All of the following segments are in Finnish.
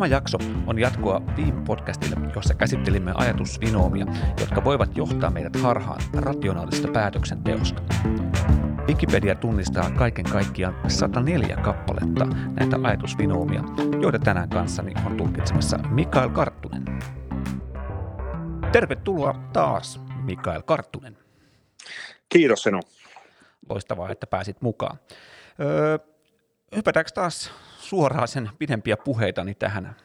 Tämä jakso on jatkoa viime podcastille, jossa käsittelimme ajatusvinoomia, jotka voivat johtaa meidät harhaan rationaalisesta päätöksenteosta. Wikipedia tunnistaa kaiken kaikkiaan 104 kappaletta näitä ajatusvinoomia, joita tänään kanssani on tulkitsemassa Mikael Karttunen. Tervetuloa taas, Mikael Karttunen. Kiitos sinun. Loistavaa, että pääsit mukaan. Hypätäänkö taas suoraan sen pidempiä puheitani tähän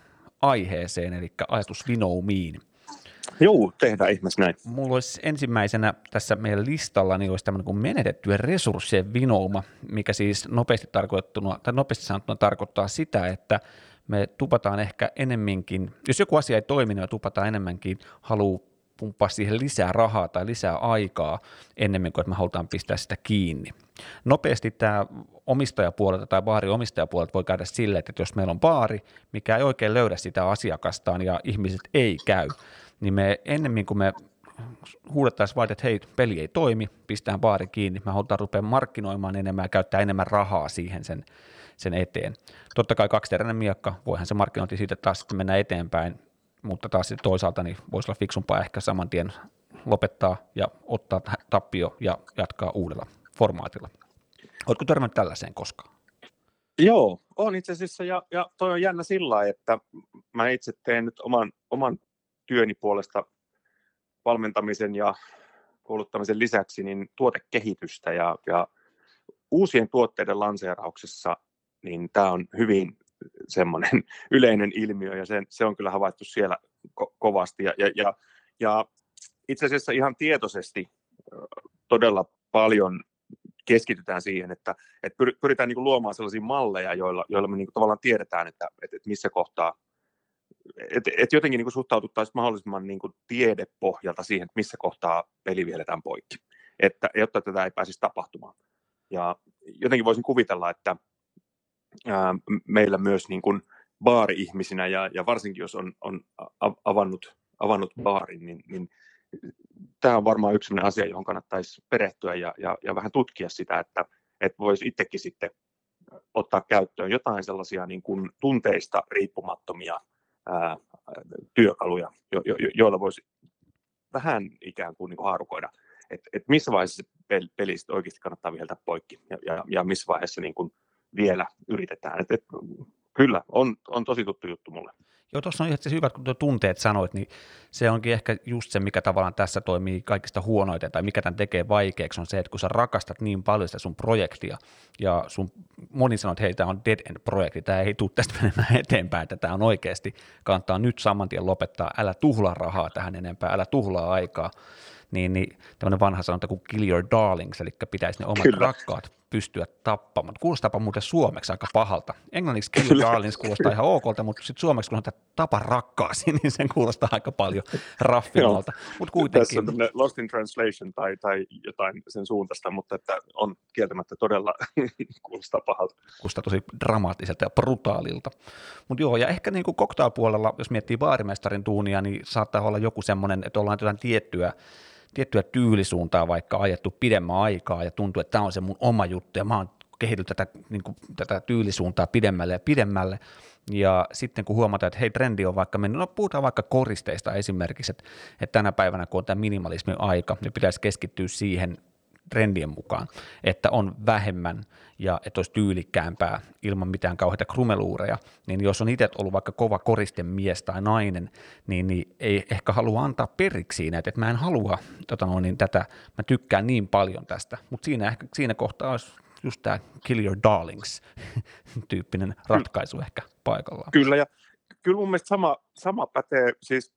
aiheeseen, eli ajatusvinoumiin? Joo, tehdään ihmeessä näin. Mulla olisi ensimmäisenä tässä meidän listalla, niin olisi tämmöinen kuin menetettyjen resurssien vinouma, mikä siis nopeasti sanottuna tarkoittaa sitä, että me tupataan ehkä enemminkin, jos joku asia ei toimi, niin tupataan enemmänkin, haluaa pumppaa siihen lisää rahaa tai lisää aikaa ennemmin kuin, että me halutaan pistää sitä kiinni. Nopeasti tämä omistajapuolelta tai baarin omistajapuolelta voi käydä silleen, että jos meillä on baari, mikä ei oikein löydä sitä asiakastaan ja ihmiset ei käy, niin me ennemmin kuin me huudettaisiin vain, että hei, peli ei toimi, pistään baari kiinni, me halutaan rupea markkinoimaan enemmän ja käyttää enemmän rahaa siihen sen eteen. Totta kai kaksiteräinen miekka, voihan se markkinointi siitä taas mennä eteenpäin, mutta taas toisaalta niin voisi olla fiksumpaa ehkä saman tien lopettaa ja ottaa tappio ja jatkaa uudella formaatilla. Oletko törmännyt tällaiseen koskaan? Joo, on itse asiassa ja toi on jännä sillä lailla, että mä itse teen nyt oman työni puolesta valmentamisen ja kouluttamisen lisäksi niin tuotekehitystä ja uusien tuotteiden lanseerauksessa niin tämä on hyvin semmoinen yleinen ilmiö ja se on kyllä havaittu siellä kovasti ja itse asiassa ihan tietoisesti todella paljon keskitytään siihen, että pyritään niin kuin luomaan sellaisia malleja, joilla me niin kuin tavallaan tiedetään, että missä kohtaa, että jotenkin niin kuin suhtauduttaisiin mahdollisimman niin kuin tiedepohjalta siihen, että missä kohtaa peli vieletään poikki, että, jotta tätä ei pääsisi tapahtumaan. Ja jotenkin voisin kuvitella, että meillä myös niin kuin baari-ihmisinä ja varsinkin jos on avannut baarin, niin tämä on varmaan yksi sellainen asia, johon kannattaisi perehtyä ja vähän tutkia sitä, että voisi itsekin sitten ottaa käyttöön jotain sellaisia niin kuin tunteista riippumattomia työkaluja, joilla voisi vähän ikään kuin haarukoida, että missä vaiheessa pelistä oikeasti kannattaa viheltää poikki ja missä vaiheessa niin kuin vielä yritetään. Että kyllä, on tosi tuttu juttu mulle. Joo, tuossa on ihan hyvä, kun tuo tunteet sanoit, niin se onkin ehkä just se, mikä tavallaan tässä toimii kaikista huonoiten, tai mikä tämän tekee vaikeaksi, on se, että kun sä rakastat niin paljon sitä sun projektia, ja sun moni sanoo, että hei, tämä on dead end projekti, tämä ei tule tästä menemään eteenpäin, että tämä on oikeasti, kannattaa nyt saman tien lopettaa, älä tuhlaa rahaa tähän enempää, älä tuhlaa aikaa, niin tämmöinen vanha sanonta kuin kill your darlings, eli pitäisi ne omat rakkaat pystyä tappamaan. Kuulostaapa muuten suomeksi aika pahalta. Englanniksi kill your darlings kuulostaa ihan okolta, mutta sitten suomeksi kun on tämä tapa rakkaasi, niin sen kuulostaa aika paljon raffimalta. Mut kuitenkin. Tässä on lost in translation tai jotain sen suuntaista, mutta että on kieltämättä todella kuulostaa pahalta. Kuulostaa tosi dramaattiselta ja brutaalilta. Mutta joo, ja ehkä niin kuin cocktailpuolella, jos miettii baarimestarin tuunia, niin saattaa olla joku semmoinen, että ollaan jotain tiettyä tyylisuuntaa vaikka ajettu pidemmän aikaa ja tuntuu, että tämä on se mun oma juttu ja mä oon kehitellyt tätä tyylisuuntaa pidemmälle ja sitten kun huomataan, että hei trendi on vaikka mennyt, no puhutaan vaikka koristeista esimerkiksi, että tänä päivänä kun on tämä minimalismin aika, niin pitäisi keskittyä siihen trendien mukaan, että on vähemmän ja että olisi tyylikkäämpää ilman mitään kauheita krumeluureja, niin jos on itse ollut vaikka kova koristemies tai nainen, niin ei ehkä halua antaa periksi siinä, että mä en halua tätä, mä tykkään niin paljon tästä, mutta siinä kohtaa olisi just tämä kill your darlings tyyppinen ratkaisu ehkä paikallaan. Kyllä ja kyllä mun mielestä sama pätee siis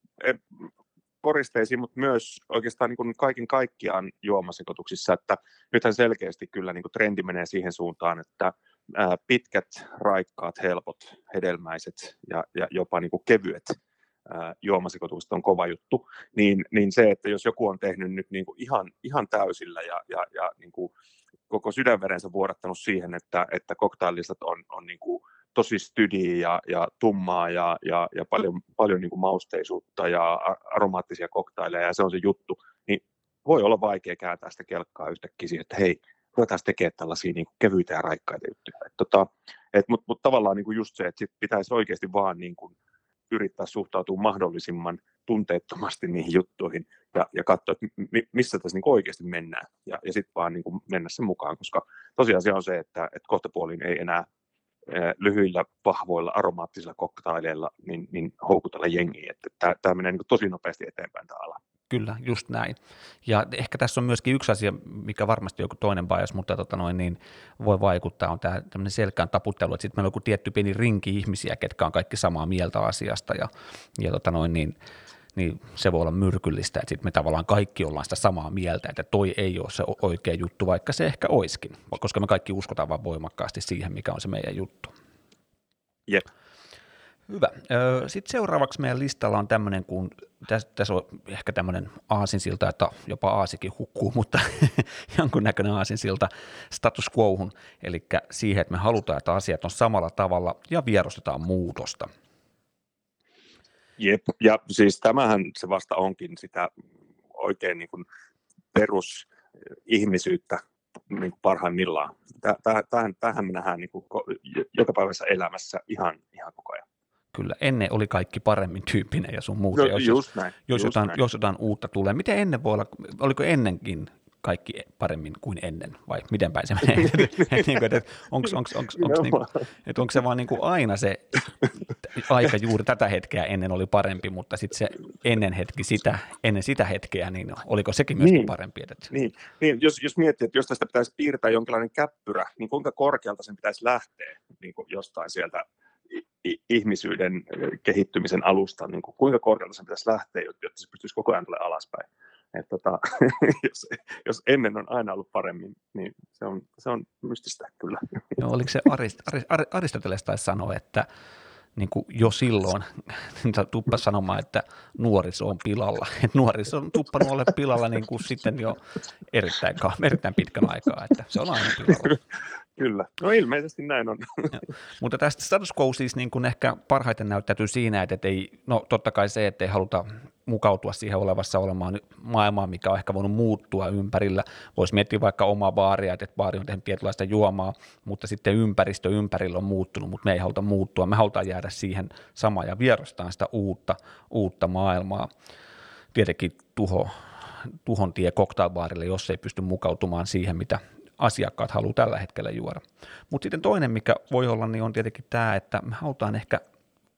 koristeisiin, mutta myös oikeastaan niin kuin kaiken kaikkiaan juomasekoituksissa, että nythän selkeästi kyllä niin kuin trendi menee siihen suuntaan, että pitkät, raikkaat, helpot, hedelmäiset ja jopa niin kuin kevyet juomasekoitukset on kova juttu, niin se, että jos joku on tehnyt nyt niin kuin ihan täysillä ja niin kuin koko sydänverensä vuodattanut siihen, että koktailistat on niin kuin tosi stydiä ja tummaa ja paljon niin kuin mausteisuutta ja aromaattisia koktaileja ja se on se juttu, niin voi olla vaikea kääntää sitä kelkkaa yhtäkkiä, että hei, ruvetaan tekemään tällaisia niin kuin kevyitä ja raikkaita juttuja. Mutta tavallaan niin kuin just se, että sit pitäisi oikeasti vaan niin kuin yrittää suhtautua mahdollisimman tunteettomasti niihin juttuihin ja katsoa, että missä tässä niin oikeasti mennään ja sitten vaan niin kuin mennä sen mukaan, koska tosiasia on se, että kohtapuoliin ei enää lyhyillä, vahvoilla, aromaattisilla koktaileilla niin houkutella jengiä. Tämä menee niin kuin tosi nopeasti eteenpäin tämä ala. Kyllä, just näin. Ja ehkä tässä on myöskin yksi asia, mikä varmasti joku toinen bias, mutta niin voi vaikuttaa, on tämä tämmöinen selkään taputtelu, että sitten meillä on joku tietty pieni rinki ihmisiä, ketkä on kaikki samaa mieltä asiasta ja niin se voi olla myrkyllistä, että sitten me tavallaan kaikki ollaan sitä samaa mieltä, että toi ei ole se oikea juttu, vaikka se ehkä oiskin, koska me kaikki uskotaan vaan voimakkaasti siihen, mikä on se meidän juttu. Jep. Hyvä. Sitten seuraavaksi meidän listalla on tämmöinen, kun tässä on ehkä tämmöinen aasinsilta, että jopa aasikin hukkuu, mutta jonkunnäköinen aasinsilta status quohun, eli siihen, että me halutaan, että asiat on samalla tavalla ja vierostetaan muutosta. Jep, ja siis tämähän se vasta onkin sitä oikein niin kuin perusihmisyyttä niin kuin parhaimmillaan. Tämähän me nähdään niin kuin jokapäiväisessä elämässä ihan koko ajan. Kyllä, ennen oli kaikki paremmin tyyppinen ja sun muuta, jos jotain uutta tulee. Miten ennen voi olla, oliko ennenkin kaikki paremmin kuin ennen vai miten päin se menee? Onko se vaan niin kuin aina se aika juuri tätä hetkeä ennen oli parempi, mutta sitten se ennen sitä hetkeä, niin oliko sekin myöskin parempi? Niin. Jos miettii, että jos tästä pitäisi piirtää jonkinlainen käppyrä, niin kuinka korkealta sen pitäisi lähteä niin kuin jostain sieltä ihmisyyden kehittymisen alusta, niin kuinka korkealta sen pitäisi lähteä, jotta se pystyisi koko ajan tulemaan alaspäin. Että jos ennen on aina ollut paremmin, niin se on mystistä kyllä. No, oliko se Aristoteles taisi sanoa, että niin kuin jo silloin tuppasi sanomaan, että nuoriso on pilalla. Että nuoriso on tuppannut olla pilalla niin kuin sitten jo erittäin pitkän aikaa, että se on aina pilalla. Kyllä, no ilmeisesti näin on. Ja, mutta tästä status quo siis niin kuin ehkä parhaiten näyttäytyy siinä, että ei, no totta kai se, että ei haluta mukautua siihen olemaan maailmaan, mikä on ehkä voinut muuttua ympärillä. Voisi miettiä vaikka omaa baaria, että baari on tehnyt tietynlaista juomaa, mutta sitten ympäristö ympärillä on muuttunut, mutta me ei haluta muuttua. Me halutaan jäädä siihen samaan ja vierastaan sitä uutta maailmaa. Tietenkin tuhon tie cocktailbaarille, jos ei pysty mukautumaan siihen, mitä asiakkaat haluaa tällä hetkellä juoda. Mutta sitten toinen, mikä voi olla, niin on tietenkin tämä, että me halutaan ehkä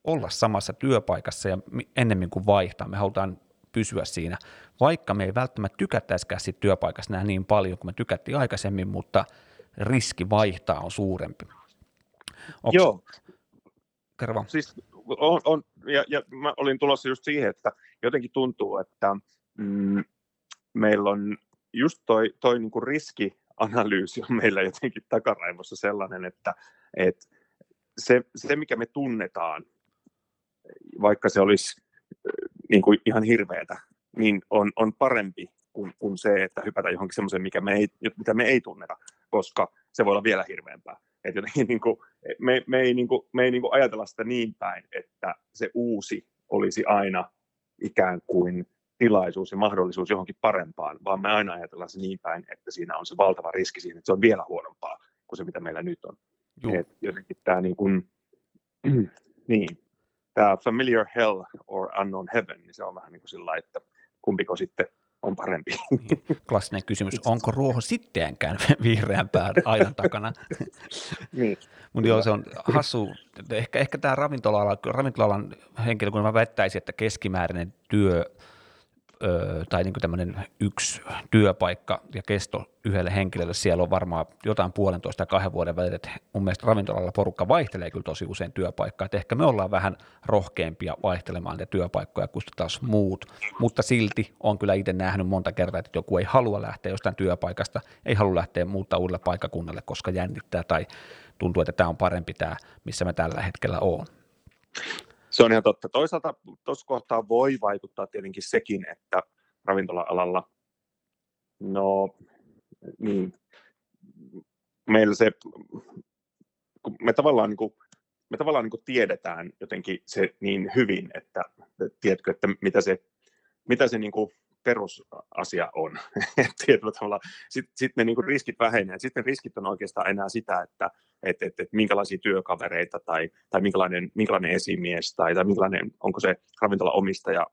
olla samassa työpaikassa ja ennemmin kuin vaihtaa. Me halutaan pysyä siinä, vaikka me ei välttämättä tykättäisikään siitä työpaikasta enää niin paljon kuin me tykättiin aikaisemmin, mutta riski vaihtaa on suurempi. Onks... Joo. Kerro. Siis on ja mä olin tulossa just siihen, että jotenkin tuntuu, että meillä on just toi niinku riskianalyysi on meillä jotenkin takaraivossa sellainen, että se mikä me tunnetaan, vaikka se olisi niin kuin ihan hirveätä, niin on parempi kuin se, että hypätään johonkin semmoiseen, mitä me ei tunneta, koska se voi olla vielä hirveämpää. Et jotenkin, niin kuin, me ei niin kuin ajatella sitä niin päin, että se uusi olisi aina ikään kuin tilaisuus ja mahdollisuus johonkin parempaan, vaan me aina ajatellaan se niin päin, että siinä on se valtava riski siinä, että se on vielä huonompaa kuin se, mitä meillä nyt on. Jotenkin tämä niin kuin, tämä familiar hell or unknown heaven, niin se on vähän niin kuin sillä, että kumpiko sitten on parempi. Klassinen kysymys, onko ruoho sittenkään vihreämpään aidan takana? Niin. Mutta joo, se on hassu. Ehkä tämä ravintola-alan henkilökunnan väittäisi, että keskimääräinen työ tai niin kuin tämmöinen yksi työpaikka ja kesto yhdelle henkilölle, siellä on varmaan jotain 1,5 ja 2 vuoden välillä, että mun mielestä ravintolalla porukka vaihtelee kyllä tosi usein työpaikkaa, että ehkä me ollaan vähän rohkeampia vaihtelemaan niitä työpaikkoja kuin taas muut, mutta silti on kyllä itse nähnyt monta kertaa, että joku ei halua lähteä jostain työpaikasta, ei halua lähteä muuttaa uudelle paikkakunnalle, koska jännittää tai tuntuu, että tämä on parempi tämä, missä mä tällä hetkellä oon. Se on ihan totta. Toisaalta tuossa kohtaa voi vaikuttaa tietenkin sekin, että ravintola-alalla, meillä se, me tavallaan tiedetään jotenkin se niin hyvin, että tiedätkö, että mitä se niin kuin perusasia on. Sitten ne niinku riskit vähenee. Sitten riskit on oikeastaan enää sitä, että minkälaisia työkavereita tai minkälainen esimies tai minkälainen, onko se ravintolaomistaja,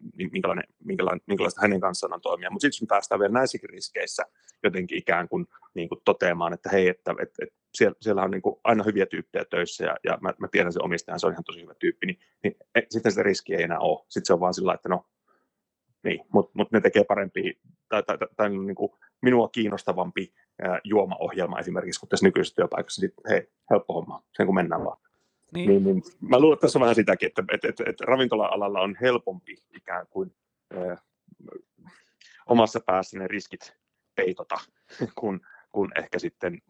minkälaista hänen kanssaan on toimia. Mutta sitten päästään vielä näissäkin riskeissä jotenkin ikään kuin niinku toteamaan, että hei, että siellä on niinku aina hyviä tyyppejä töissä ja mä tiedän sen omistajan, se on ihan tosi hyvä tyyppi, niin sitten sitä riskiä ei enää ole. Sitten se on vaan sillä, että no, niin, mutta ne tekee parempia tai niin kuin minua kiinnostavampi juomaohjelma esimerkiksi, kun tässä nykyisessä työpaikassa, niin hei, helppo homma, sen kun mennään vaan. Niin, mä luulen, että tässä on vähän sitäkin, että ravintola-alalla on helpompi ikään kuin omassa päässä ne riskit peitota, kun ehkä sitten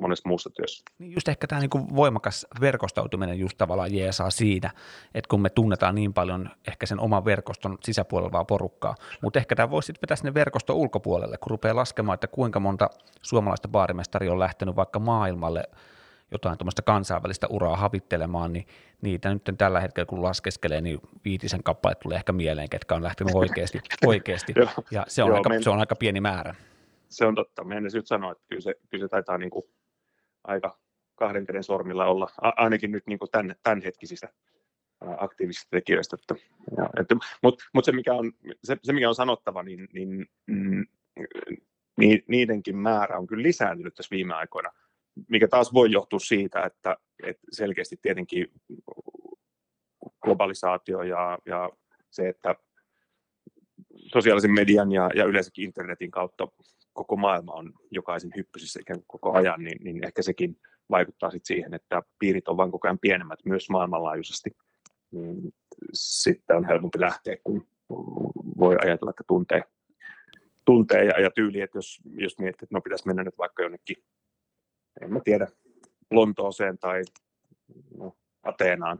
monessa muussa työssä. Niin just ehkä tämä niin voimakas verkostautuminen just tavallaan jeesaa siinä, että kun me tunnetaan niin paljon ehkä sen oman verkoston sisäpuolella vaan porukkaa, mutta ehkä tämä voisi sitten vetää sinne verkoston ulkopuolelle, kun rupeaa laskemaan, että kuinka monta suomalaista baarimestaria on lähtenyt vaikka maailmalle jotain tuommoista kansainvälistä uraa havittelemaan, niin niitä nyt tällä hetkellä kun laskeskelee, niin viitisen kappale tulee ehkä mieleen, ketkä on lähtenyt oikeasti. Ja se on aika pieni määrä. Se on totta. Mä en edes nyt sano, että kyllä se taitaa niin kuin aika kahden käden sormilla olla, ainakin nyt niin kuin tämänhetkisistä aktiivisista tekijöistä. Mutta se, mikä on sanottava, niin niidenkin määrä on kyllä lisääntynyt tässä viime aikoina, mikä taas voi johtua siitä, että selkeästi tietenkin globalisaatio ja se, että sosiaalisen median ja yleensäkin internetin kautta koko maailma on jokaisen hyppysissä ikään kuin koko ajan, niin ehkä sekin vaikuttaa sit siihen, että piirit on vain koko ajan pienemmät myös maailmanlaajuisesti. Sitten on helpompi lähteä, kun voi ajatella, että tuntee ja tyyli, että jos miettii, että pitäisi mennä nyt vaikka jonnekin, en mä tiedä, Lontooseen tai Ateenaan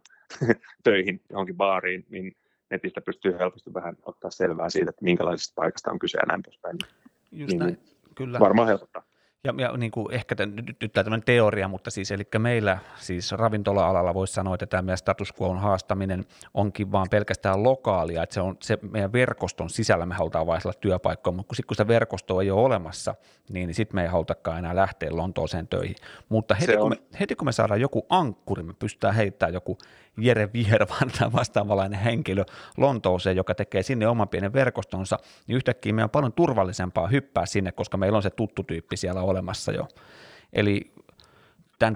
töihin johonkin baariin, niin netistä pystyy helposti vähän ottaa selvää siitä, että minkälaisesta paikasta on kyse ja näin poispäin. Just näin, niin, kyllä. Varmaan helpottaa. Ja niin kuin ehkä nyt tämmöinen teoria, mutta siis eli meillä siis ravintola-alalla voisi sanoa, että tämä meidän status quoon haastaminen onkin vaan pelkästään lokaalia, että se on se meidän verkoston sisällä me halutaan vaihdella työpaikkoja, mutta sitten kun sitä verkostoa ei ole olemassa, niin sitten me ei halutakaan enää lähteä Lontooseen töihin, mutta heti kun me saadaan joku ankkuri, me pystytään heittämään joku Jere Vihervanta vastaavanlainen henkilö Lontooseen, joka tekee sinne oman pienen verkostonsa, niin yhtäkkiä meidän on paljon turvallisempaa hyppää sinne, koska meillä on se tuttu tyyppi siellä olemassa jo. Eli tämän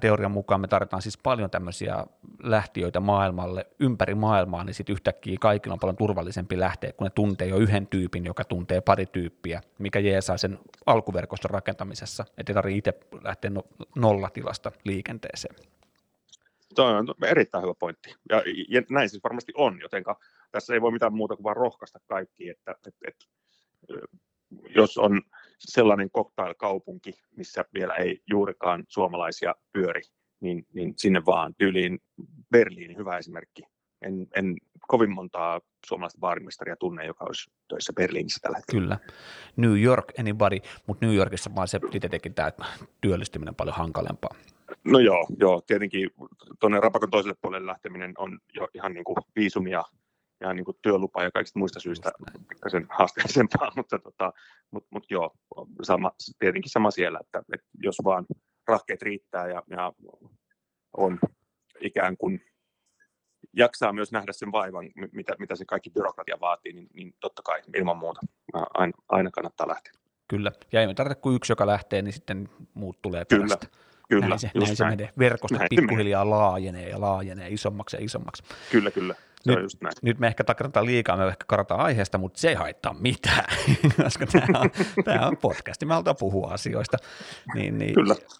teorian mukaan me tarvitaan siis paljon tämmöisiä lähtiöitä maailmalle, ympäri maailmaa, niin sitten yhtäkkiä kaikilla on paljon turvallisempi lähteä, kun ne tuntee jo yhden tyypin, joka tuntee pari tyyppiä, mikä jeesaa sen alkuverkoston rakentamisessa, ettei tarvitse itse lähteä nollatilasta liikenteeseen. Tuo on erittäin hyvä pointti, ja näin siis varmasti on, jotenka tässä ei voi mitään muuta kuin vaan rohkaista kaikki, että jos on sellainen cocktail-kaupunki, missä vielä ei juurikaan suomalaisia pyöri, niin sinne vaan tyyliin Berliini, hyvä esimerkki. En kovin montaa suomalaista baarimestaria tunne, joka olisi töissä Berliinissä tällä hetkellä. Kyllä. New York, anybody, mutta New Yorkissa vaan se tietenkin tämä työllistyminen paljon hankalempaa. No joo. Tietenkin tuonne Rapakon toiselle puolelle lähteminen on jo ihan niin kuin viisumia. Ja niin kuin työlupa ja kaikista muista syistä pikkasen haasteellisempaa, mutta joo, tietenkin sama siellä, että jos vaan rahkeet riittää ja on ikään kuin jaksaa myös nähdä sen vaivan, mitä se kaikki byrokratia vaatii, niin totta kai ilman muuta aina kannattaa lähteä. Kyllä, ja ei me tarvitse kuin yksi, joka lähtee, niin sitten muut tulee perästä. Kyllä, näin se menee. Verkosto pikkuhiljaa laajenee isommaksi ja isommaksi. Kyllä. Nyt me ehkä takrataan liikaa, me ehkä karataan aiheesta, mutta se ei haittaa mitään, koska tämä on podcast, me halutaan puhua asioista. Niin,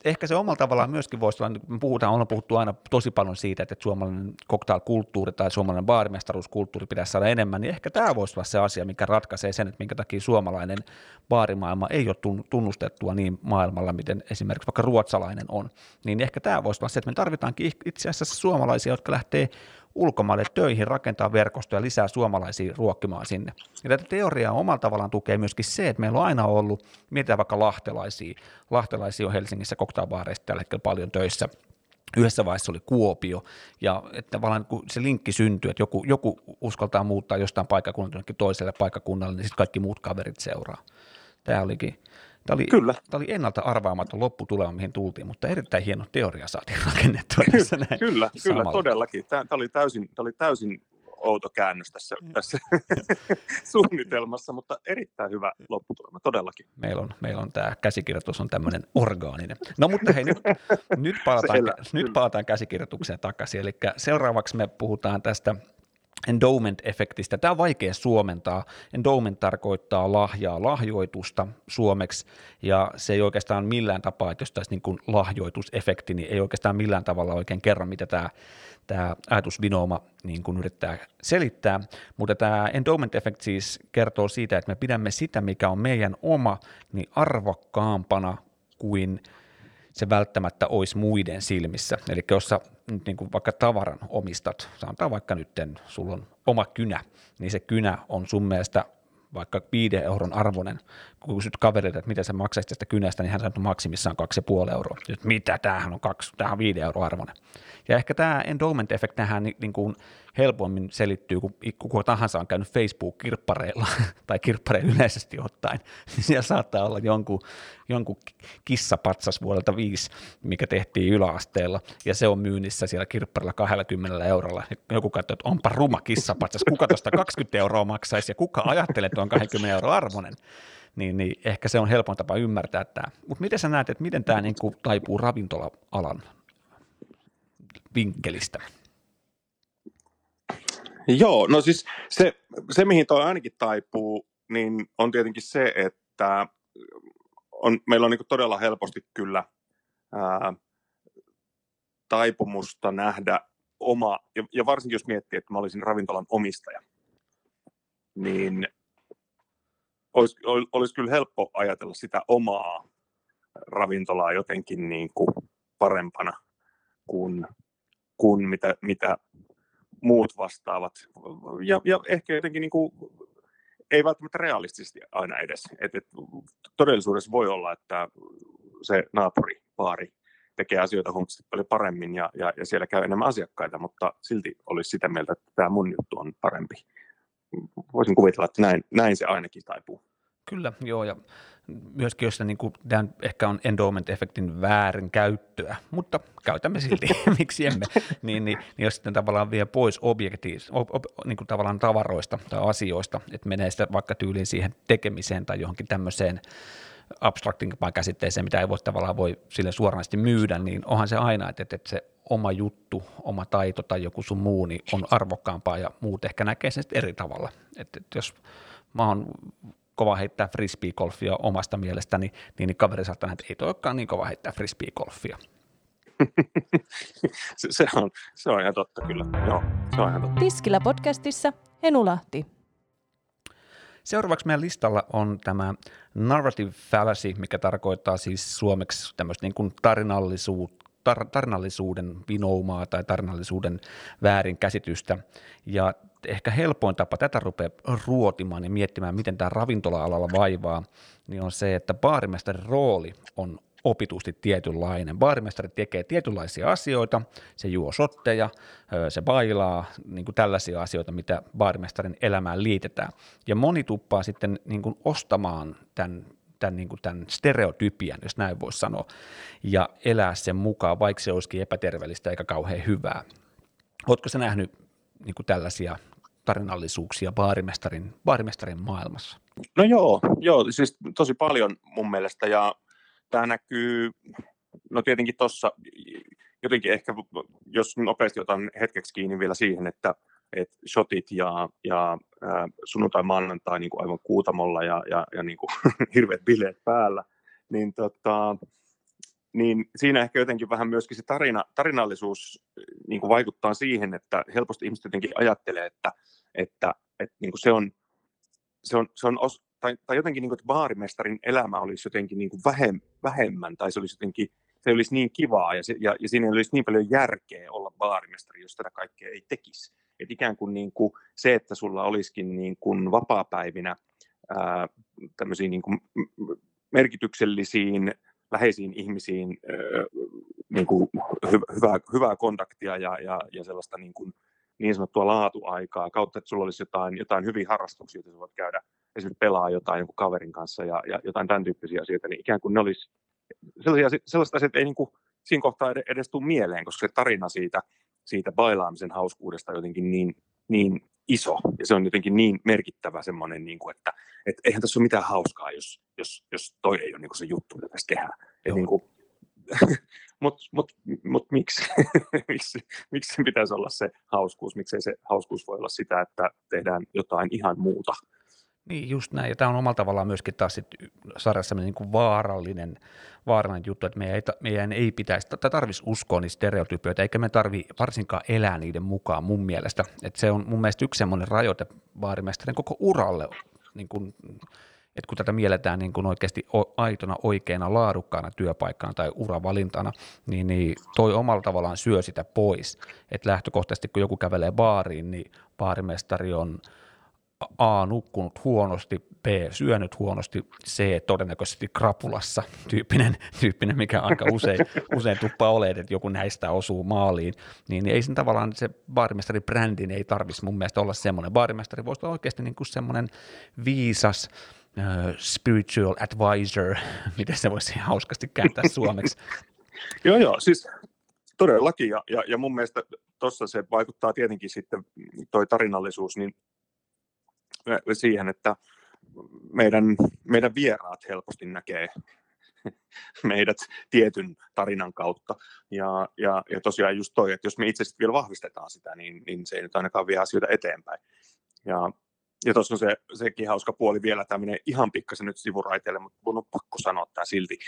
ehkä se omalla tavallaan myöskin voisi olla, ollaan puhuttu aina tosi paljon siitä, että suomalainen cocktail-kulttuuri tai suomalainen baarimestaruuskulttuuri pitäisi saada enemmän, niin ehkä tämä voisi olla se asia, mikä ratkaisee sen, että minkä takia suomalainen baarimaailma ei ole tunnustettua niin maailmalla, miten esimerkiksi vaikka ruotsalainen on. Niin ehkä tämä voisi olla se, että me tarvitaankin itse asiassa suomalaisia, jotka lähtee ulkomaille töihin, rakentaa verkostoja, lisää suomalaisia ruokkimaan sinne. Ja tätä teoriaa omalla tavallaan tukee myöskin se, että meillä on aina ollut, mietitään vaikka lahtelaisia on Helsingissä cocktailbaareissa tällä hetkellä paljon töissä, Yhdessä vaiheessa oli Kuopio, ja että tavallaan kun se linkki syntyy, että joku uskaltaa muuttaa jostain paikkakunnalta toiselle paikkakunnalle, niin sitten kaikki muut kaverit seuraa. Tämä oli ennalta arvaamaton lopputulema, mihin tultiin, mutta erittäin hieno teoria saatiin rakennettua. Kyllä, todellakin. Tämä oli täysin outo käännös tässä suunnitelmassa, mutta erittäin hyvä lopputulema, todellakin. Meillä on tämä käsikirjoitus on tämmöinen orgaaninen. No mutta hei, nyt palataan käsikirjoitukseen takaisin, eli seuraavaksi me puhutaan tästä endowment-efektistä. Tämä on vaikea suomentaa. Endowment tarkoittaa lahjaa, lahjoitusta suomeksi, ja se ei oikeastaan millään tapaa, että jos taisi niin kuin lahjoitusefekti, niin ei oikeastaan millään tavalla oikein kerro, mitä tämä ajatusvinooma niin kuin yrittää selittää, mutta tämä endowment-efekti siis kertoo siitä, että me pidämme sitä, mikä on meidän oma, niin arvokkaampana kuin se välttämättä olisi muiden silmissä. Eli jos sä nyt niin kuin vaikka tavaran omistat, sanotaan vaikka nyt sulla on oma kynä, niin se kynä on sun mielestä vaikka 5 euron arvoinen. Kun kysyt kaverilta, että mitä sä maksaisit tästä kynästä, niin hän sanoo, että maksimissaan 2,5 euroa. Nyt mitä, tämähän on 5 euron arvoinen. Ja ehkä tämä endowment-efekti niin kuin helpommin selittyy, kun kuka tahansa on käynyt Facebook-kirppareilla tai kirppareilla yleisesti ottaen. Siellä saattaa olla jonkun kissapatsas vuodelta 5, mikä tehtiin yläasteella, ja se on myynnissä siellä kirpparilla 20 eurolla. Joku katsoo, että onpa ruma kissapatsas, kuka tuosta 20 euroa maksaisi ja kuka ajattelee, että on 20 euroa arvoinen. Niin ehkä se on helpoin tapa ymmärtää tämä. Mutta miten sä näet, että miten tämä niinku taipuu ravintola-alan vinkkelistä? Joo, no siis se mihin toi ainakin taipuu, niin on tietenkin se, että meillä on niin kuin todella helposti kyllä taipumusta nähdä oma, ja varsinkin jos miettii, että mä olisin ravintolan omistaja, niin olisi kyllä helppo ajatella sitä omaa ravintolaa jotenkin niin kuin parempana kuin mitä muut vastaavat, ja ehkä jotenkin niin kuin, ei välttämättä realistisesti aina edes. Et todellisuudessa voi olla, että se naapuribaari tekee asioita huomattavasti paljon paremmin ja siellä käy enemmän asiakkaita, mutta silti olisi sitä mieltä, että tämä mun juttu on parempi. Voisin kuvitella, että näin se ainakin taipuu. Kyllä, joo, ja myöskin jos niin kuin, tämä ehkä on endowment-efektin väärinkäyttöä, mutta käytämme silti, miksi emme, niin jos sitten tavallaan vie pois niin kuin tavallaan tavaroista tai asioista, että menee sitä vaikka tyyliin siihen tekemiseen tai johonkin tämmöiseen abstraktimpaan käsitteeseen, mitä ei voi sille suoranaisesti myydä, niin onhan se aina, että se oma juttu, oma taito tai joku sun muu niin on arvokkaampaa, ja muut ehkä näkee sen eri tavalla, että jos mä oon kova heittää frisbee-golfia omasta mielestäni, niin kaveri saattaa, että ei toikaan niin kova heittää frisbee-golfia. se on ihan totta kyllä. Joo, se on ihan totta. Tiskillä podcastissa Henu Lahti. Seuraavaksi meidän listalla on tämä narrative fallacy, mikä tarkoittaa siis suomeksi tämmöistä niin kuin tarinallisuuden vinoumaa tai tarinallisuuden väärinkäsitystä, ja ehkä helpoin tapa tätä rupeaa ruotimaan ja miettimään, miten tämä ravintola-alalla vaivaa, niin on se, että baarimestarin rooli on opitusti tietynlainen. Baarimestari tekee tietynlaisia asioita, se juo shotteja, se bailaa, niin kuin tällaisia asioita, mitä baarimestarin elämään liitetään, ja moni tuppaa sitten niin kuin ostamaan tämän stereotypian, jos näin voisi sanoa, ja elää sen mukaan, vaikka se olisikin epäterveellistä eikä kauhean hyvää. Oletko sä nähnyt niin kuin tällaisia tarinallisuuksia baarimestarin maailmassa? No joo, siis tosi paljon mun mielestä, ja tämä näkyy, no tietenkin tuossa, jotenkin ehkä, jos nopeasti otan hetkeksi kiinni vielä siihen, että shotit ja sunnuntai-maanantai niin kuin aivan kuutamolla ja niin kuin hirveät bileet päällä, niin, niin siinä ehkä jotenkin vähän myöskin se tarinallisuus niin kuin vaikuttaa siihen, että helposti ihmiset jotenkin ajattelee, että niin kuin se on tai jotenkin niin kuin, että baarimestarin elämä olisi jotenkin niin kuin vähemmän, tai se olisi jotenkin, se olisi niin kivaa, ja siinä olisi niin paljon järkeä olla baarimestari, jos tätä kaikkea ei tekisi. Et ikään kuin, niin kuin se, että sulla olisikin niin kuin vapaapäivinä tämmöisiin niin kuin merkityksellisiin, läheisiin ihmisiin niin kuin hyvää kontaktia ja sellaista niin sanottua laatuaikaa kautta, että sulla olisi jotain hyviä harrastuksia, joita voit käydä esimerkiksi pelaa jotain jonkun kaverin kanssa ja jotain tämän tyyppisiä asioita, niin ikään kuin ne olisi sellaista asiat ei niin kuin siinä kohtaa edes tule mieleen, koska se tarina siitä bailaamisen hauskuudesta jotenkin niin iso ja se on jotenkin niin merkittävä semmoinen, niin kuin, että eihän tässä ole mitään hauskaa, jos toi ei ole niin kuin se juttu, mitä tässä tehdään. Niin kuin, mut miksi? Miksi sen pitäisi olla se hauskuus? Miksei se hauskuus voi olla sitä, että tehdään jotain ihan muuta? Niin just näin, ja tämä on omalla tavallaan myöskin taas sit sarjassa niin vaarallinen juttu, että meidän ei pitäisi, tarvitsisi uskoa niitä stereotypioita, eikä me tarvitse varsinkaan elää niiden mukaan mun mielestä. Et se on mun mielestä yksi semmoinen rajoite baarimestarin koko uralle, niin kun, että kun tätä mielletään niin kun oikeasti aitona, oikeana, laadukkaana työpaikkana tai uravalintana, niin toi omalla tavallaan syö sitä pois. Et lähtökohtaisesti kun joku kävelee baariin, niin baarimestari on A, nukkunut huonosti, B, syönyt huonosti, C, todennäköisesti krapulassa, tyyppinen mikä aika usein tuppaa olemaan, että joku näistä osuu maaliin, niin ei sen tavallaan se baarimestari-brändin ei tarvitsisi mun mielestä olla semmoinen. Baarimestari voisi olla oikeasti niin kuin semmoinen viisas spiritual advisor, miten se voisi hauskasti kääntää suomeksi. Joo, siis todellakin, ja mun mielestä tuossa se vaikuttaa tietenkin sitten toi tarinallisuus, niin siihen, että meidän vieraat helposti näkee meidät tietyn tarinan kautta. Ja tosiaan just toi, että jos me itse sitten vielä vahvistetaan sitä, niin se ei nyt ainakaan vie asioita eteenpäin. Ja tuossa on sekin hauska puoli vielä, tämä menee ihan pikkasen nyt sivuraiteille, mutta mun on pakko sanoa tämä silti.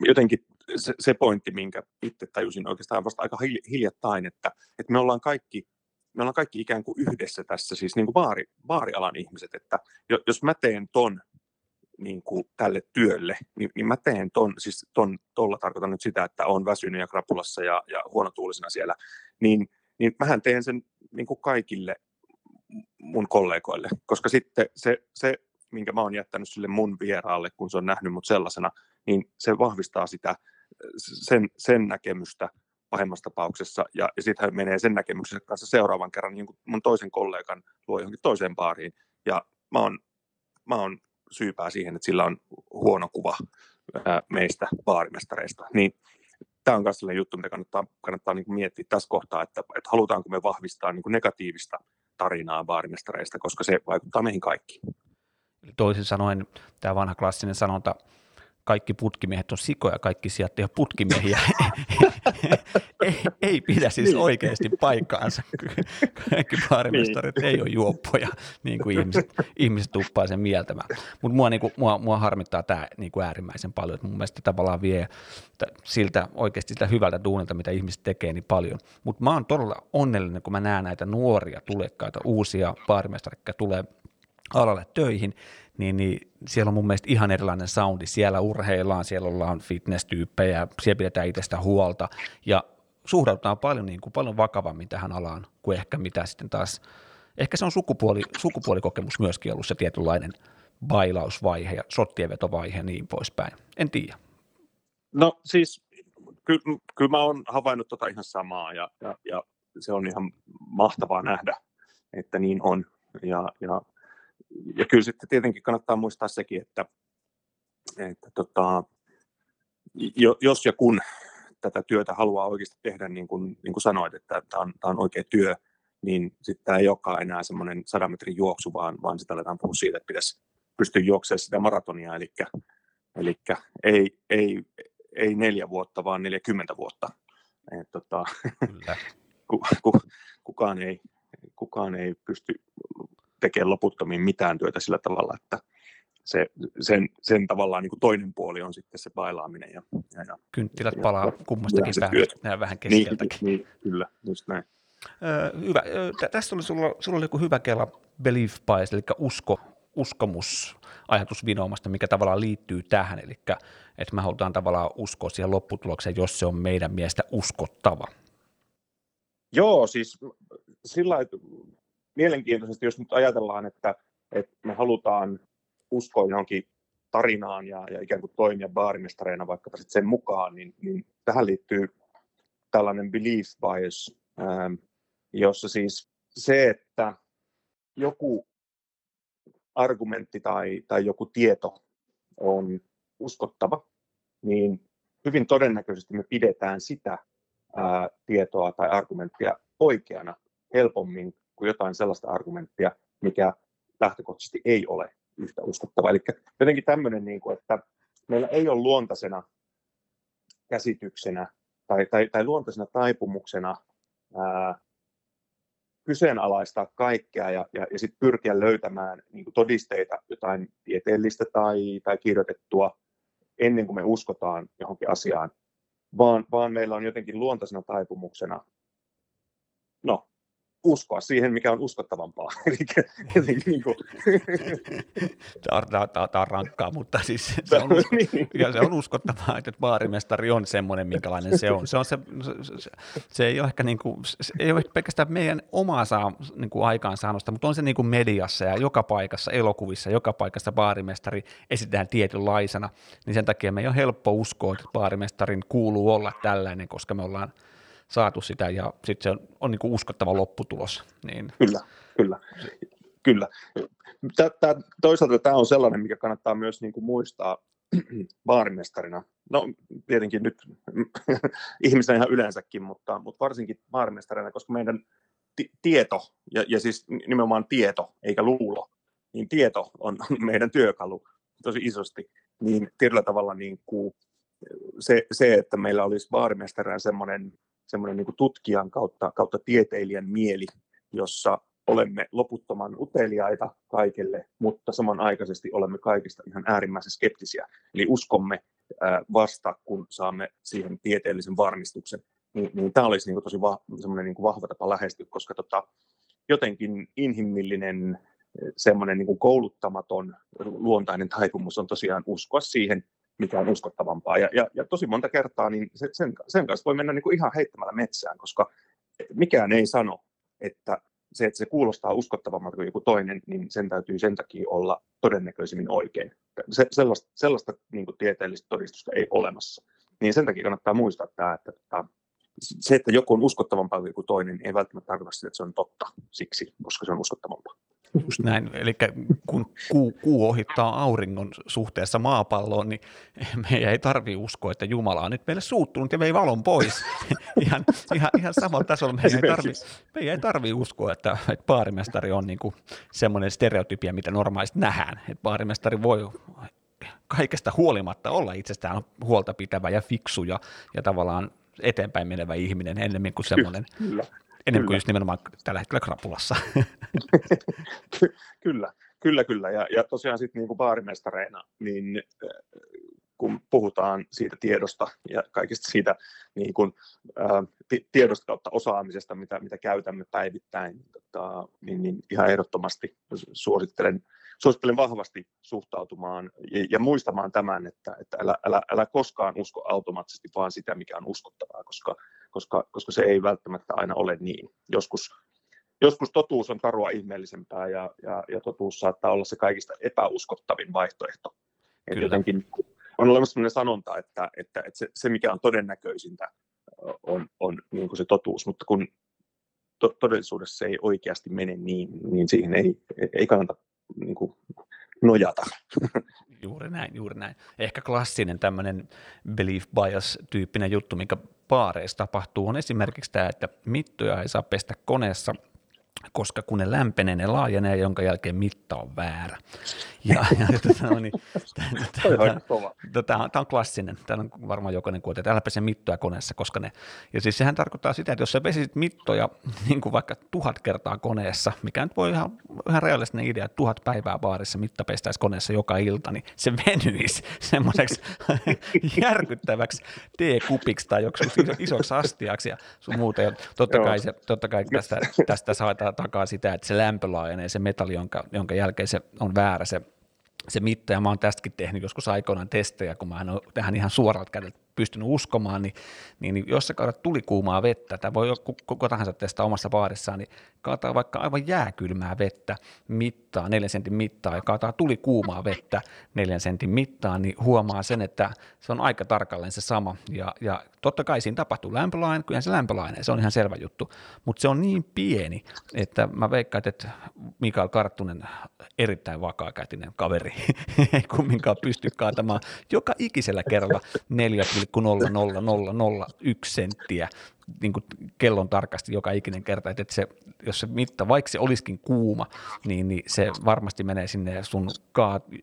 Jotenkin se pointti, minkä itse tajusin oikeastaan vasta aika hiljattain, että me ollaan kaikki ikään kuin yhdessä tässä, siis niin kuin baarialan ihmiset, että jos mä teen ton niin kuin tälle työlle, niin mä teen ton, siis tolla tarkoitan nyt sitä, että on väsynyt ja krapulassa ja huonotuulisena siellä, niin mähän teen sen niin kuin kaikille mun kollegoille, koska sitten se, minkä mä oon jättänyt sille mun vieraalle, kun se on nähnyt mut sellaisena, niin se vahvistaa sitä, sen näkemystä, pahemmassa tapauksessa, ja sitten hän menee sen näkemyksen kanssa seuraavan kerran niin mun toisen kollegan luo johonkin toiseen baariin, ja mä oon syypää siihen, että sillä on huono kuva meistä baarimestareista. Niin, tämä on myös sellainen juttu, mitä kannattaa niin kuin miettiä tässä kohtaa, että halutaanko me vahvistaa niin kuin negatiivista tarinaa baarimestareista, koska se vaikuttaa meihin kaikkiin. Toisin sanoen, tämä vanha klassinen sanonta, kaikki putkimiehet on sikoja, kaikki siat ei ole putkimiehiä. ei pidä siis oikeasti paikkaansa. Kaikki baarimestarit ei ole juoppoja, niin kuin ihmiset tuppaa sen mieltämään. Mutta mua harmittaa tämä niinku äärimmäisen paljon, että mun mielestä tavallaan vie siltä oikeasti sitä hyvältä duunilta, mitä ihmiset tekee, niin paljon. Mutta mä oon todella onnellinen, kun mä näen näitä nuoria tulekkaita, uusia baarimestareita tulee alalle töihin, niin siellä on mun mielestä ihan erilainen soundi. Siellä urheillaan, siellä ollaan fitness-tyyppejä, siellä pidetään itsestä huolta ja suhtaudutaan paljon vakavammin tähän alaan kuin ehkä mitä sitten taas. Ehkä se on sukupuolikokemus myöskin ollut se tietynlainen bailausvaihe ja sottienvetovaihe ja niin poispäin. En tiedä. No siis kyllä mä oon havainnut tota ihan samaa ja se on ihan mahtavaa nähdä, että niin on ja kyllä sitten tietenkin kannattaa muistaa sekin, että jos ja kun tätä työtä haluaa oikeasti tehdä, niin kuin sanoit, että tämä on oikea työ, niin sitten tämä ei olekaan enää semmoinen 100 metrin juoksu, vaan sitä aletaan puhua siitä, että pitäisi pystyä juoksemaan sitä maratonia, eli ei 4 vuotta, vaan 40 vuotta. Kyllä. Kukaan ei pysty tekee loputtomiin mitään työtä sillä tavalla, että sen tavallaan niin kuin toinen puoli on sitten se bailaaminen. Ja kynttilät palaa kummastakin päästä vähän keskeltäkin. Niin, kyllä, just näin. Hyvä. Tässä oli sulla oli joku hyvä kela belief bias, eli uskomus ajatusvinoomasta, mikä tavallaan liittyy tähän, eli että me halutaan tavallaan uskoa siihen lopputulokseen, jos se on meidän mielestä uskottava. Joo, siis sillä tavalla. Mielenkiintoisesti, jos nyt ajatellaan, että me halutaan uskoa johonkin tarinaan ja ikään kuin toimia baarimestareina vaikkapa sitten sen mukaan, niin tähän liittyy tällainen belief bias, jossa siis se, että joku argumentti tai joku tieto on uskottava, niin hyvin todennäköisesti me pidetään sitä tietoa tai argumenttia oikeana helpommin kuin jotain sellaista argumenttia, mikä lähtökohtaisesti ei ole yhtä uskottava. Eli jotenkin tämmöinen, että meillä ei ole luontaisena käsityksenä tai luontaisena taipumuksena kyseenalaistaa kaikkea ja sitten pyrkiä löytämään todisteita jotain tieteellistä tai kirjoitettua ennen kuin me uskotaan johonkin asiaan, vaan meillä on jotenkin luontaisena taipumuksena uskoa siihen, mikä on uskottavampaa. Tämä on rankkaa, mutta siis se on uskottavaa, että baarimestari on semmoinen, minkälainen se on. Se ei ole ehkä pelkästään meidän omaa niin aikaansaannosta, mutta on se niin kuin mediassa ja joka paikassa, elokuvissa, joka paikassa baarimestari esitetään tietynlaisena. Niin sen takia meidän on helppo uskoa, että baarimestarin kuuluu olla tällainen, koska me ollaan saatu sitä, ja sitten se on niin kuin uskottava lopputulos. Niin. Kyllä. Toisaalta tämä on sellainen, mikä kannattaa myös niin kuin muistaa baarimestarina. No tietenkin nyt ihmisenä ihan yleensäkin, mutta varsinkin baarimestarina, koska meidän tieto, ja siis nimenomaan tieto, eikä luulo, niin tieto on meidän työkalu tosi isosti, niin tietyllä tavalla niin kuin se, että meillä olisi baarimestarina semmoinen niin kuin tutkijan kautta tieteilijän mieli, jossa olemme loputtoman uteliaita kaikelle, mutta samanaikaisesti olemme kaikista ihan äärimmäisen skeptisiä. Eli uskomme vasta, kun saamme siihen tieteellisen varmistuksen. Niin tämä olisi niin kuin tosi niin kuin vahva tapa lähestyä, koska jotenkin inhimillinen, semmoinen niin kuin kouluttamaton luontainen taipumus on tosiaan uskoa siihen, mikä on uskottavampaa. Ja tosi monta kertaa niin sen kanssa voi mennä niin kuin ihan heittämällä metsään, koska mikään ei sano, että se kuulostaa uskottavammalta kuin joku toinen, niin sen täytyy sen takia olla todennäköisimmin oikein. Sellaista niin kuin tieteellistä todistusta ei olemassa. Niin sen takia kannattaa muistaa tämä, että se, että joku on uskottavampaa kuin joku toinen, ei välttämättä tarkoita sitä, että se on totta siksi, koska se on uskottavampaa. Just näin, eli kun kuu ohittaa auringon suhteessa maapalloon, niin meidän ei tarvitse uskoa, että Jumala on nyt meille suuttunut ja vei valon pois. Ihan samalla tasolla meidän ei tarvitse uskoa, että baarimestari on niin kuin semmoinen stereotypia, mitä normaalisti nähdään. Että baarimestari voi kaikesta huolimatta olla itsestään huolta pitävä ja fiksu ja tavallaan eteenpäin menevä ihminen ennemmin kuin semmoinen. Ennen kuin just nimenomaan tällä hetkellä krapulassa. Kyllä. Ja tosiaan sitten niin baarimestareina, niin kun puhutaan siitä tiedosta ja kaikista siitä niin kuin, tiedosta kautta osaamisesta, mitä käytämme päivittäin, niin ihan ehdottomasti suosittelen vahvasti suhtautumaan ja muistamaan tämän, että älä koskaan usko automaattisesti vaan sitä, mikä on uskottavaa, koska se ei välttämättä aina ole niin. Joskus totuus on karua ihmeellisempää ja totuus saattaa olla se kaikista epäuskottavin vaihtoehto. Kyllä. Jotenkin on olemassa sellainen sanonta, että se mikä on todennäköisintä on niin kuin se totuus, mutta kun todellisuudessa se ei oikeasti mene niin siihen ei kannata niin kuin nojata. Juuri näin. Ehkä klassinen tämmöinen belief bias-tyyppinen juttu, mikä baareissa tapahtuu, on esimerkiksi tämä, että mittoja ei saa pestä koneessa, koska kun ne lämpenee, ne laajenee, jonka jälkeen mitta on väärä. Tämä on klassinen. Tämä on varmaan jokainen kuote, että älä pese mittoja koneessa, koska ne... Ja siis sehän tarkoittaa sitä, että jos sä pesisit mittoja niin kuin vaikka 1000 kertaa koneessa, mikä nyt voi ihan realistinen idea, että 1000 päivää baarissa mitta pestäisi koneessa joka ilta, niin se venyisi semmoiseksi järkyttäväksi T-kupiksi tai isoksi astiaksi ja sun muuta. Ja totta kai tästä saadaan takaa sitä, että se lämpö laajenee, se metalli, jonka jälkeen se on väärä se mitta, ja mä oon tästäkin tehnyt joskus aikoinaan testejä, kun mä en ole tähän ihan suoraan kädeltä pystynyt uskomaan, niin jos sä kaadat tulikuumaa vettä, tai voi kuka tahansa testaa omassa baarissaan, niin kaataa vaikka aivan jääkylmää vettä mittaa, 4 sentin mittaa, ja kaataa tulikuumaa vettä 4 sentin mittaan, niin huomaa sen, että se on aika tarkalleen se sama, ja totta kai siinä tapahtuu lämpölaine, kyllähän se lämpölaine, se on ihan selvä juttu, mutta se on niin pieni, että mä veikkaan, että Mikael Karttunen, erittäin vakaakätinen kaveri, ei kumminkaan pysty kaatamaan joka ikisellä kerralla 4,00001 senttiä niin kuin kellon tarkasti joka ikinen kerta, että se, jos se mitta, vaikka se olisikin kuuma, niin se varmasti menee sinne sun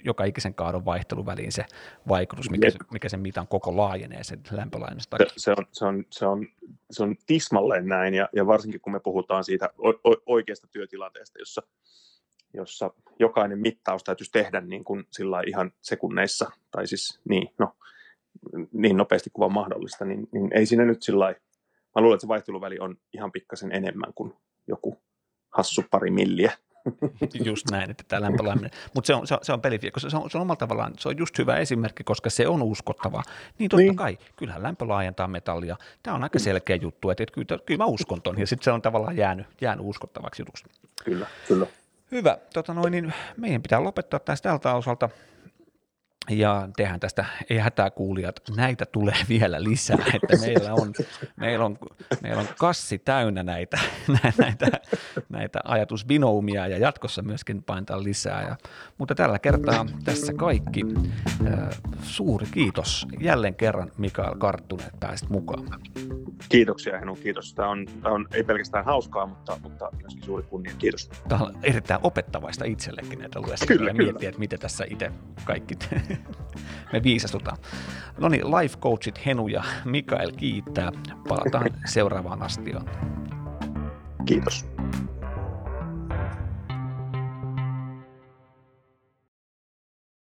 joka ikisen kaadon vaihteluväliin se vaikutus, mikä sen mitan koko laajenee sen lämpölainesta takia. Se on tismalleen näin, ja varsinkin kun me puhutaan siitä oikeasta työtilanteesta, jossa jokainen mittaus täytyisi tehdä niin kuin sillä ihan sekunneissa, tai siis niin nopeasti kuin vaan mahdollista, niin ei siinä nyt sillä lailla. Mä luulen, että se vaihteluväli on ihan pikkasen enemmän kuin joku hassu pari milliä. Just näin, että tämä lämpölainen. Mutta se on peliviä, koska se on omalla tavallaan, se on just hyvä esimerkki, koska se on uskottava. Niin totta kai, kyllähän lämpö laajentaa metallia. Tämä on aika selkeä juttu, että kyllä mä uskon ton, ja sitten se on tavallaan jäänyt uskottavaksi jutuksi. Kyllä. Hyvä. Niin meidän pitää lopettaa tästä tältä osalta. Ja tehdään tästä, ei hätää kuulijat, näitä tulee vielä lisää, että meillä on kassi täynnä näitä ajatusbinoumia ja jatkossa myöskin painetaan lisää. Mutta tällä kertaa tässä kaikki. Suuri kiitos jälleen kerran Mikael Karttunen, että pääsit mukaan. Kiitoksia Henu, kiitos. Tämä on ei pelkästään hauskaa, mutta myöskin suuri kunnia, kiitos. Tämä on erittäin opettavaista itsellekin näitä lueskeluja ja miettiä, että miten tässä itse kaikki me viisastutaan. No niin, life coachit Henu ja Mikael kiittää. Palataan seuraavaan astioon. Kiitos.